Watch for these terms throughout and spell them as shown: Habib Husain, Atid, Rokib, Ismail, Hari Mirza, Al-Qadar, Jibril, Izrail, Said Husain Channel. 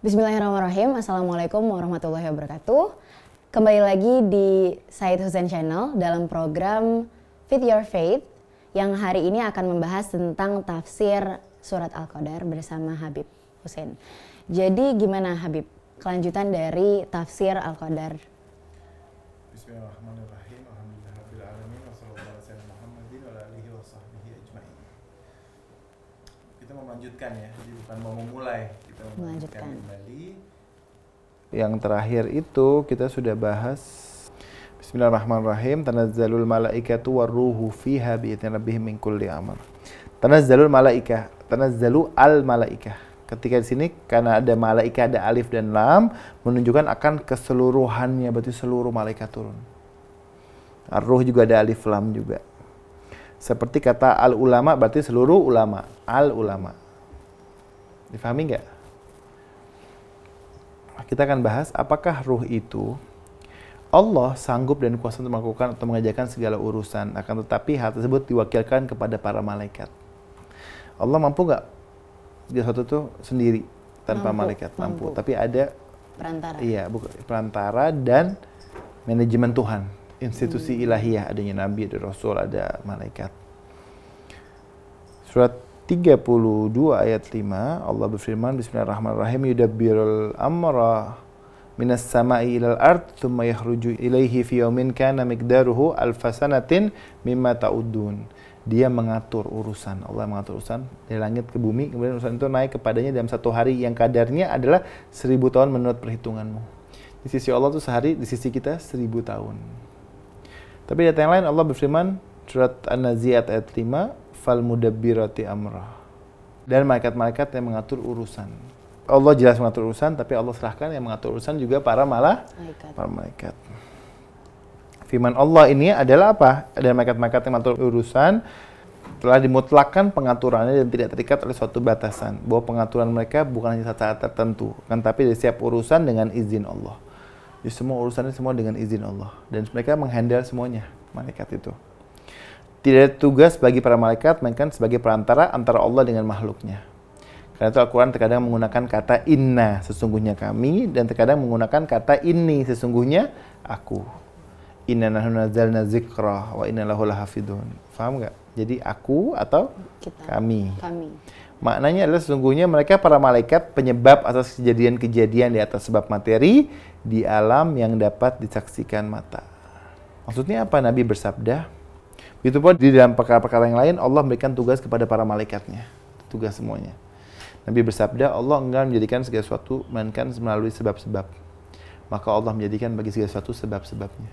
Bismillahirrahmanirrahim. Assalamualaikum warahmatullahi wabarakatuh. Kembali lagi di Said Husain Channel dalam program Fit Your Faith yang hari ini akan membahas tentang tafsir surat Al-Qadar bersama Habib Husain. Jadi gimana Habib, kelanjutan dari tafsir Al-Qadar? Bismillahirrahmanirrahim. Alhamdulillahirabbil alamin wassallallahu ala sayyidina Muhammadin wa ala alihi washabbihi ajmain. Kita melanjutkan ya, jadi bukan mau memulai, kita melanjutkan kembali. Yang terakhir itu kita sudah bahas Bismillahirrahmanirrahim. Tanazzalul malaikatu waruhu fiha bi idzni rabbihim min kulli amr. Tanazzalul malaikah, tanazzalu al malaikah. Ketika di sini karena ada malaika, ada alif dan lam menunjukkan akan keseluruhannya, berarti seluruh malaikat turun. Ar-ruh juga ada alif lam juga. Seperti kata al ulama berarti seluruh ulama, al ulama. Difahami nggak? Kita akan bahas apakah ruh itu Allah sanggup dan kuasa untuk melakukan atau mengajarkan segala urusan, akan tetapi hal tersebut diwakilkan kepada para malaikat. Allah mampu nggak? Sesuatu itu sendiri tanpa malaikat? Mampu. Tapi ada perantara. Iya, perantara dan manajemen Tuhan, institusi ilahiyah, adanya nabi, ada rasul, ada malaikat. Surat 32 ayat 5 Allah berfirman Bismillahirrahmanirrahim yudabbirul amra minas sama'i ilal ard tsumma yakhruju ilaihi fi yaumin kana miqdaruhu alfasanatin mimma ta'udun. Dia mengatur urusan, Allah mengatur urusan dari langit ke bumi, kemudian urusan itu naik kepadanya dalam satu hari yang kadarnya adalah 1000 tahun menurut perhitunganmu. Di sisi Allah itu sehari, di sisi kita 1000 tahun. Tapi di ayat yang lain Allah berfirman surat An-Naziat ayat 5 fal mudabbirati amrah, dan malaikat-malaikat yang mengatur urusan. Allah jelas mengatur urusan, tapi Allah serahkan yang mengatur urusan juga para malaikat. Firman Allah ini adalah apa? Ada malaikat-malaikat yang mengatur urusan, telah dimutlakkan pengaturannya dan tidak terikat oleh suatu batasan. Bahwa pengaturan mereka bukan hanya saat-saat tertentu, kan, tapi dari setiap urusan dengan izin Allah. Jadi semua urusannya semua dengan izin Allah. Dan mereka menghandle semuanya, malaikat itu. Tidak ada tugas bagi para malaikat, melainkan sebagai perantara antara Allah dengan makhluknya. Karena itu Al-Quran terkadang menggunakan kata inna, sesungguhnya kami, dan terkadang menggunakan kata ini, sesungguhnya aku. Inna nahnu nazzalna dzikra wa inna lahu lahafidun. Paham nggak? Jadi aku atau kita, kami. Maknanya adalah sesungguhnya mereka para malaikat penyebab atas kejadian-kejadian di atas sebab materi di alam yang dapat disaksikan mata. Maksudnya apa? Nabi bersabda. Begitu pun di dalam perkara-perkara yang lain Allah memberikan tugas kepada para malaikatnya. Tugas semuanya. Nabi bersabda, Allah enggak menjadikan segala sesuatu melainkan melalui sebab-sebab. Maka Allah menjadikan bagi segala sesuatu sebab-sebabnya.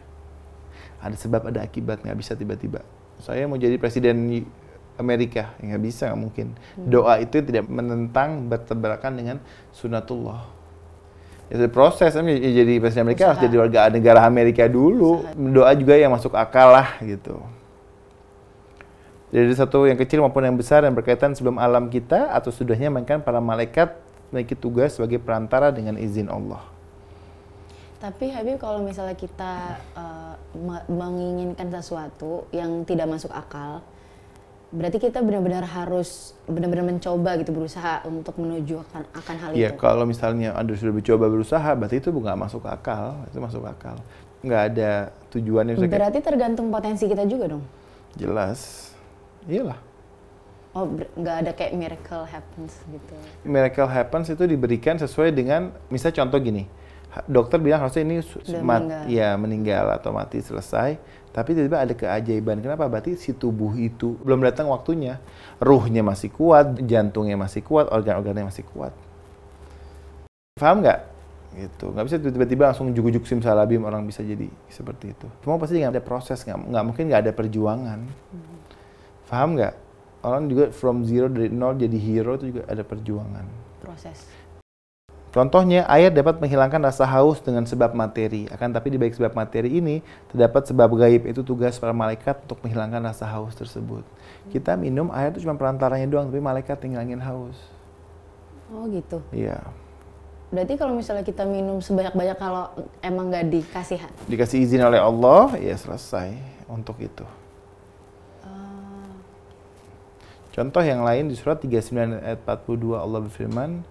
Ada sebab, ada akibat, nggak bisa tiba-tiba. Saya mau jadi presiden Amerika, nggak bisa, nggak mungkin. Doa itu tidak menentang, bertebrakan dengan sunatullah. Itu proses, jadi presiden Amerika harus jadi warga negara Amerika dulu. Doa juga yang masuk akal lah, gitu. Jadi satu yang kecil maupun yang besar yang berkaitan sebelum alam kita atau sudahnya, maka para malaikat memiliki tugas sebagai perantara dengan izin Allah. Tapi Habib, kalau misalnya kita menginginkan sesuatu yang tidak masuk akal, berarti kita benar-benar harus mencoba gitu, berusaha untuk menuju akan hal itu. Iya, kalau misalnya Anda sudah mencoba berusaha, berarti itu nggak masuk akal, itu masuk akal. Nggak ada tujuannya. Berarti tergantung potensi kita juga dong? Jelas, iyalah. Oh, nggak ada kayak miracle happens gitu? Miracle happens itu diberikan sesuai dengan, misalnya contoh gini, dokter bilang harusnya ini meninggal atau mati, selesai. Tapi tiba-tiba ada keajaiban. Kenapa? Berarti si tubuh itu belum datang waktunya. Ruhnya masih kuat, jantungnya masih kuat, organ-organnya masih kuat. Paham nggak? Gitu. Nggak bisa tiba-tiba langsung jujuk-jujuk simsalabim orang bisa jadi seperti itu. Semua pasti nggak ada proses, nggak mungkin nggak ada perjuangan. Paham nggak? Orang juga from zero, dari nol jadi hero itu juga ada perjuangan. Proses. Contohnya, air dapat menghilangkan rasa haus dengan sebab materi. Akan tapi di balik sebab materi ini, terdapat sebab gaib, itu tugas para malaikat untuk menghilangkan rasa haus tersebut. Kita minum air itu cuma perantaranya doang, tapi malaikat ngilangin haus. Oh gitu? Iya. Berarti kalau misalnya kita minum sebanyak-banyak, kalau emang nggak dikasih? Dikasih izin oleh Allah, ya selesai untuk itu. Contoh yang lain di surat 39 ayat 42 Allah berfirman,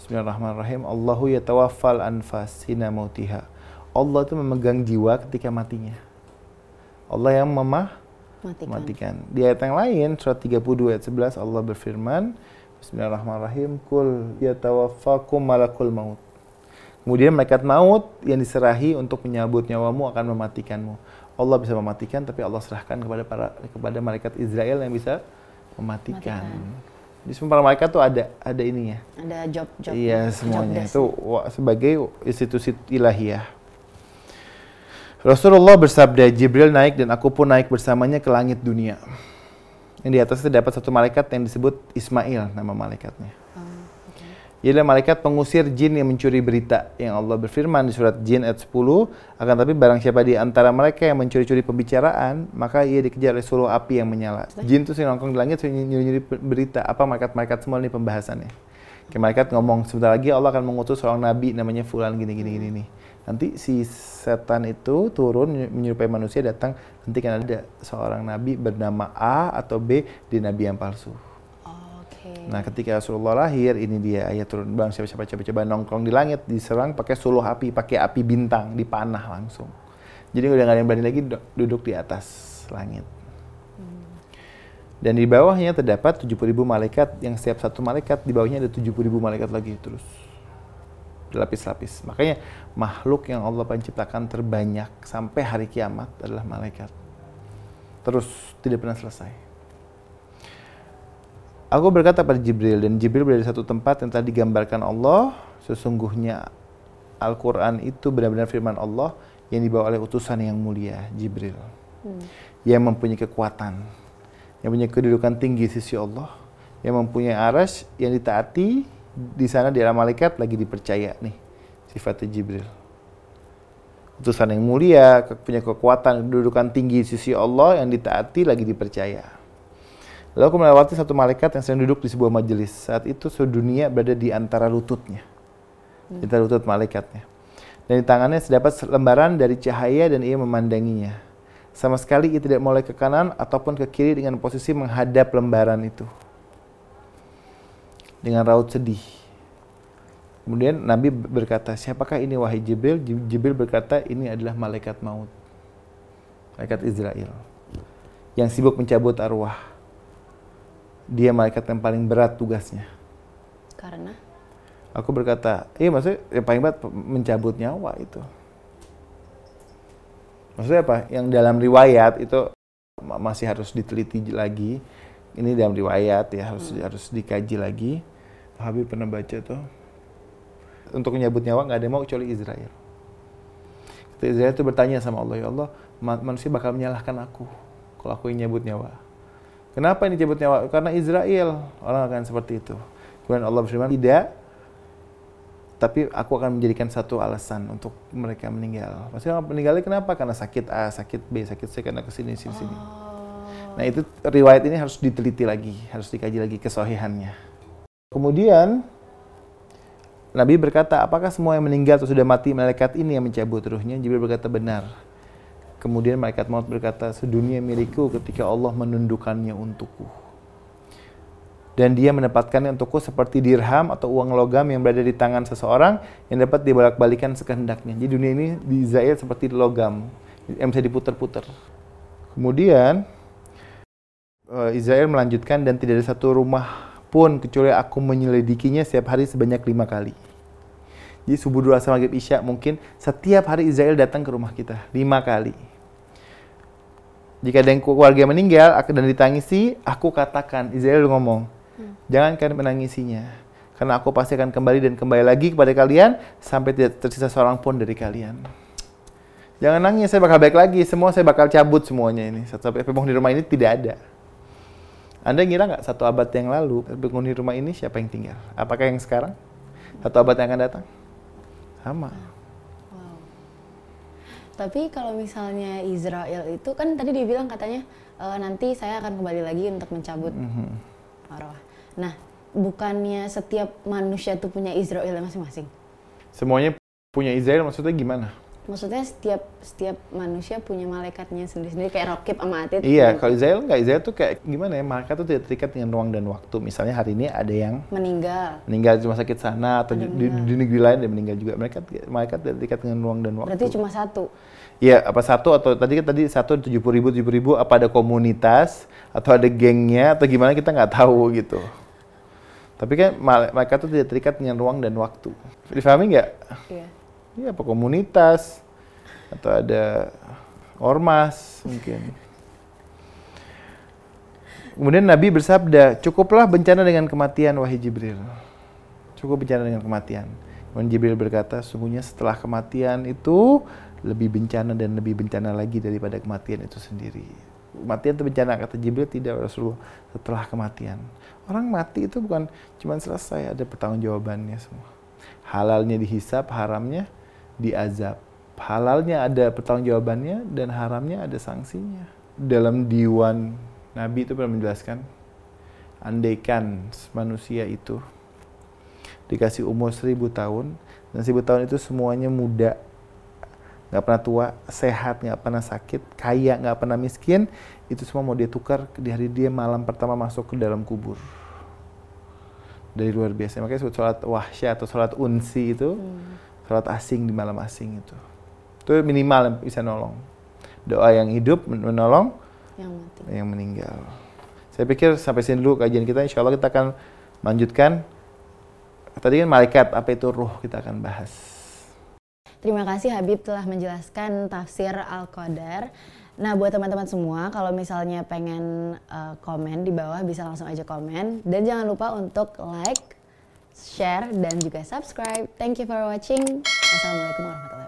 Bismillahirrahmanirrahim. Allahu yatawaffal anfas hina mautiha. Allah itu memegang jiwa ketika matinya. Allah yang mematikan. Di ayat yang lain, surat 32 ayat 11, Allah berfirman, Bismillahirrahmanirrahim, kul yatawaffakum malakul maut. Kemudian malaikat maut yang diserahi untuk menyabut nyawamu akan mematikanmu. Allah bisa mematikan, tapi Allah serahkan kepada malaikat Izrail yang bisa mematikan. Di semua malaikat tuh ada ininya. Ada job-job. Iya, semuanya itu sebagai institusi ilahiyah. Rasulullah bersabda, Jibril naik dan aku pun naik bersamanya ke langit dunia. Yang di atas itu dapat satu malaikat yang disebut Ismail, nama malaikatnya. Ialah malaikat pengusir jin yang mencuri berita, yang Allah berfirman di surat Jin ayat 10, akan tapi barang siapa di antara mereka yang mencuri-curi pembicaraan, maka ia dikejar oleh suruh api yang menyala. Jin itu sering nongkrong di langit, sering nyuri-nyuri berita. Apa malaikat-malaikat semua ini pembahasannya. Oke, malaikat ngomong, sebentar lagi Allah akan mengutus seorang nabi namanya fulan gini-gini. Nanti si setan itu turun menyerupai manusia datang, nanti kan ada seorang nabi bernama A atau B di nabi yang palsu. Nah, ketika Rasulullah lahir, ini dia ayat turun, bang, siapa-siapa coba-coba nongkrong di langit, diserang pakai suluh api, pakai api bintang, dipanah langsung. Jadi udah gak ada yang berani lagi duduk di atas langit. Dan di bawahnya terdapat 70.000 malaikat, yang setiap satu malaikat, di bawahnya ada 70.000 malaikat lagi terus. Berlapis-lapis. Makanya makhluk yang Allah penciptakan terbanyak sampai hari kiamat adalah malaikat. Terus, tidak pernah selesai. Aku berkata pada Jibril, dan Jibril berada di satu tempat yang telah digambarkan Allah. Sesungguhnya Al-Quran itu benar-benar firman Allah yang dibawa oleh utusan yang mulia, Jibril. Yang mempunyai kekuatan, yang punya kedudukan tinggi sisi Allah, yang mempunyai arasy, yang ditaati, di sana di alam malaikat lagi dipercaya nih, sifatnya Jibril. Utusan yang mulia, punya kekuatan, kedudukan tinggi sisi Allah, yang ditaati lagi dipercaya. Lalu aku melewati satu malaikat yang sedang duduk di sebuah majelis. Saat itu sedunia berada di antara lututnya. Di antara lutut malaikatnya. Dan di tangannya terdapat lembaran dari cahaya dan ia memandanginya. Sama sekali ia tidak mulai ke kanan ataupun ke kiri dengan posisi menghadap lembaran itu. Dengan raut sedih. Kemudian Nabi berkata, siapakah ini wahai Jibril? Jibril berkata, ini adalah malaikat maut. Malaikat Izrail. Yang sibuk mencabut arwah. Dia malaikat yang paling berat tugasnya. Karena? Aku berkata, iya maksudnya yang paling berat mencabut nyawa itu. Maksudnya apa? Yang dalam riwayat itu masih harus diteliti lagi. Ini dalam riwayat ya, harus dikaji lagi. Habib pernah baca tuh. Untuk menyabut nyawa nggak ada yang mau kecuali Izrail. Ketika Izrail itu bertanya sama Allah, ya Allah, manusia bakal menyalahkan aku kalau aku yang nyabut nyawa. Kenapa ini cabut nyawa? Karena Izrail. Orang akan seperti itu. Kemudian Allah berfirman, tidak. Tapi aku akan menjadikan satu alasan untuk mereka meninggal. Maksudnya meninggalnya kenapa? Karena sakit A, sakit B, sakit C, karena kesini-sini. Nah itu riwayat ini harus diteliti lagi. Harus dikaji lagi kesohihannya. Kemudian, Nabi berkata, apakah semua yang meninggal atau sudah mati malaikat ini yang mencabut ruhnya? Jibril berkata, benar. Kemudian malaikat maut berkata, sedunia milikku ketika Allah menundukkannya untukku. Dan dia menempatkannya untukku seperti dirham atau uang logam yang berada di tangan seseorang yang dapat dibolak-balikan sekehendaknya. Jadi dunia ini di Izrail seperti logam yang bisa diputar-putar. Kemudian Izrail melanjutkan, dan tidak ada satu rumah pun kecuali aku menyelidikinya setiap hari sebanyak 5 kali. Jadi subuh, dua, asar, maghrib, isya, mungkin setiap hari Izrail datang ke rumah kita 5 kali. Jika ada yang keluarga meninggal dan ditangisi, aku katakan, Izrail ngomong, jangan kalian menangisinya, karena aku pasti akan kembali dan kembali lagi kepada kalian sampai tidak tersisa seorang pun dari kalian. Jangan nangis, saya bakal balik lagi, semua saya bakal cabut semuanya ini. Satu penghuni rumah ini tidak ada. Anda ngira nggak 1 abad yang lalu penghuni rumah ini siapa yang tinggal? Apakah yang sekarang? 1 abad yang akan datang? Sama. Wow. Tapi kalau misalnya Izrail itu kan tadi dibilang katanya nanti saya akan kembali lagi untuk mencabut arwah. Nah, bukannya setiap manusia itu punya Izrail masing-masing? Semuanya punya Izrail, maksudnya gimana? maksudnya setiap manusia punya malaikatnya sendiri-sendiri, kayak Rokib sama Atid. Iya, kalau Izrail enggak, Izrail tuh kayak gimana ya, malaikat tuh tidak terikat dengan ruang dan waktu. Misalnya hari ini ada yang meninggal di rumah sakit sana, atau di negeri lain dan meninggal juga. Malaikat tidak terikat dengan ruang dan waktu. Berarti cuma satu? Iya, apa satu, atau tadi satu 70.000, apa ada komunitas, atau ada gengnya, atau gimana, kita nggak tahu gitu. Tapi kan malaikat tuh tidak terikat dengan ruang dan waktu. Difahami nggak? Iya. Iya, apa komunitas, atau ada ormas mungkin. Kemudian Nabi bersabda, cukuplah bencana dengan kematian, wahai Jibril. Cukup bencana dengan kematian. Kemudian Jibril berkata, sungguhnya setelah kematian itu lebih bencana dan lebih bencana lagi daripada kematian itu sendiri. Kematian itu bencana, kata Jibril, tidak Rasulullah, setelah kematian. Orang mati itu bukan cuma selesai, ada pertanggungjawabannya semua. Halalnya dihisap, haramnya diazab. Halalnya ada pertanggungjawabannya dan haramnya ada sanksinya. Dalam diwan Nabi itu pernah menjelaskan, andaikan manusia itu dikasih umur 1000 tahun, dan 1000 tahun itu semuanya muda, nggak pernah tua, sehat, nggak pernah sakit, kaya, nggak pernah miskin, itu semua mau dia tukar di hari dia malam pertama masuk ke dalam kubur. Dari luar biasa, makanya sholat wahsyah atau sholat unsi itu, sholat asing di malam asing itu. Itu minimal yang bisa nolong. Doa yang hidup menolong yang meninggal. Saya pikir sampai sini dulu kajian kita, insya Allah kita akan lanjutkan. Tadi kan malaikat, apa itu ruh, kita akan bahas. Terima kasih Habib telah menjelaskan tafsir Al-Qadar. Nah, buat teman-teman semua, kalau misalnya pengen komen di bawah, bisa langsung aja komen. Dan jangan lupa untuk like, share, dan juga subscribe. Thank you for watching. Wassalamualaikum warahmatullahi wabarakatuh.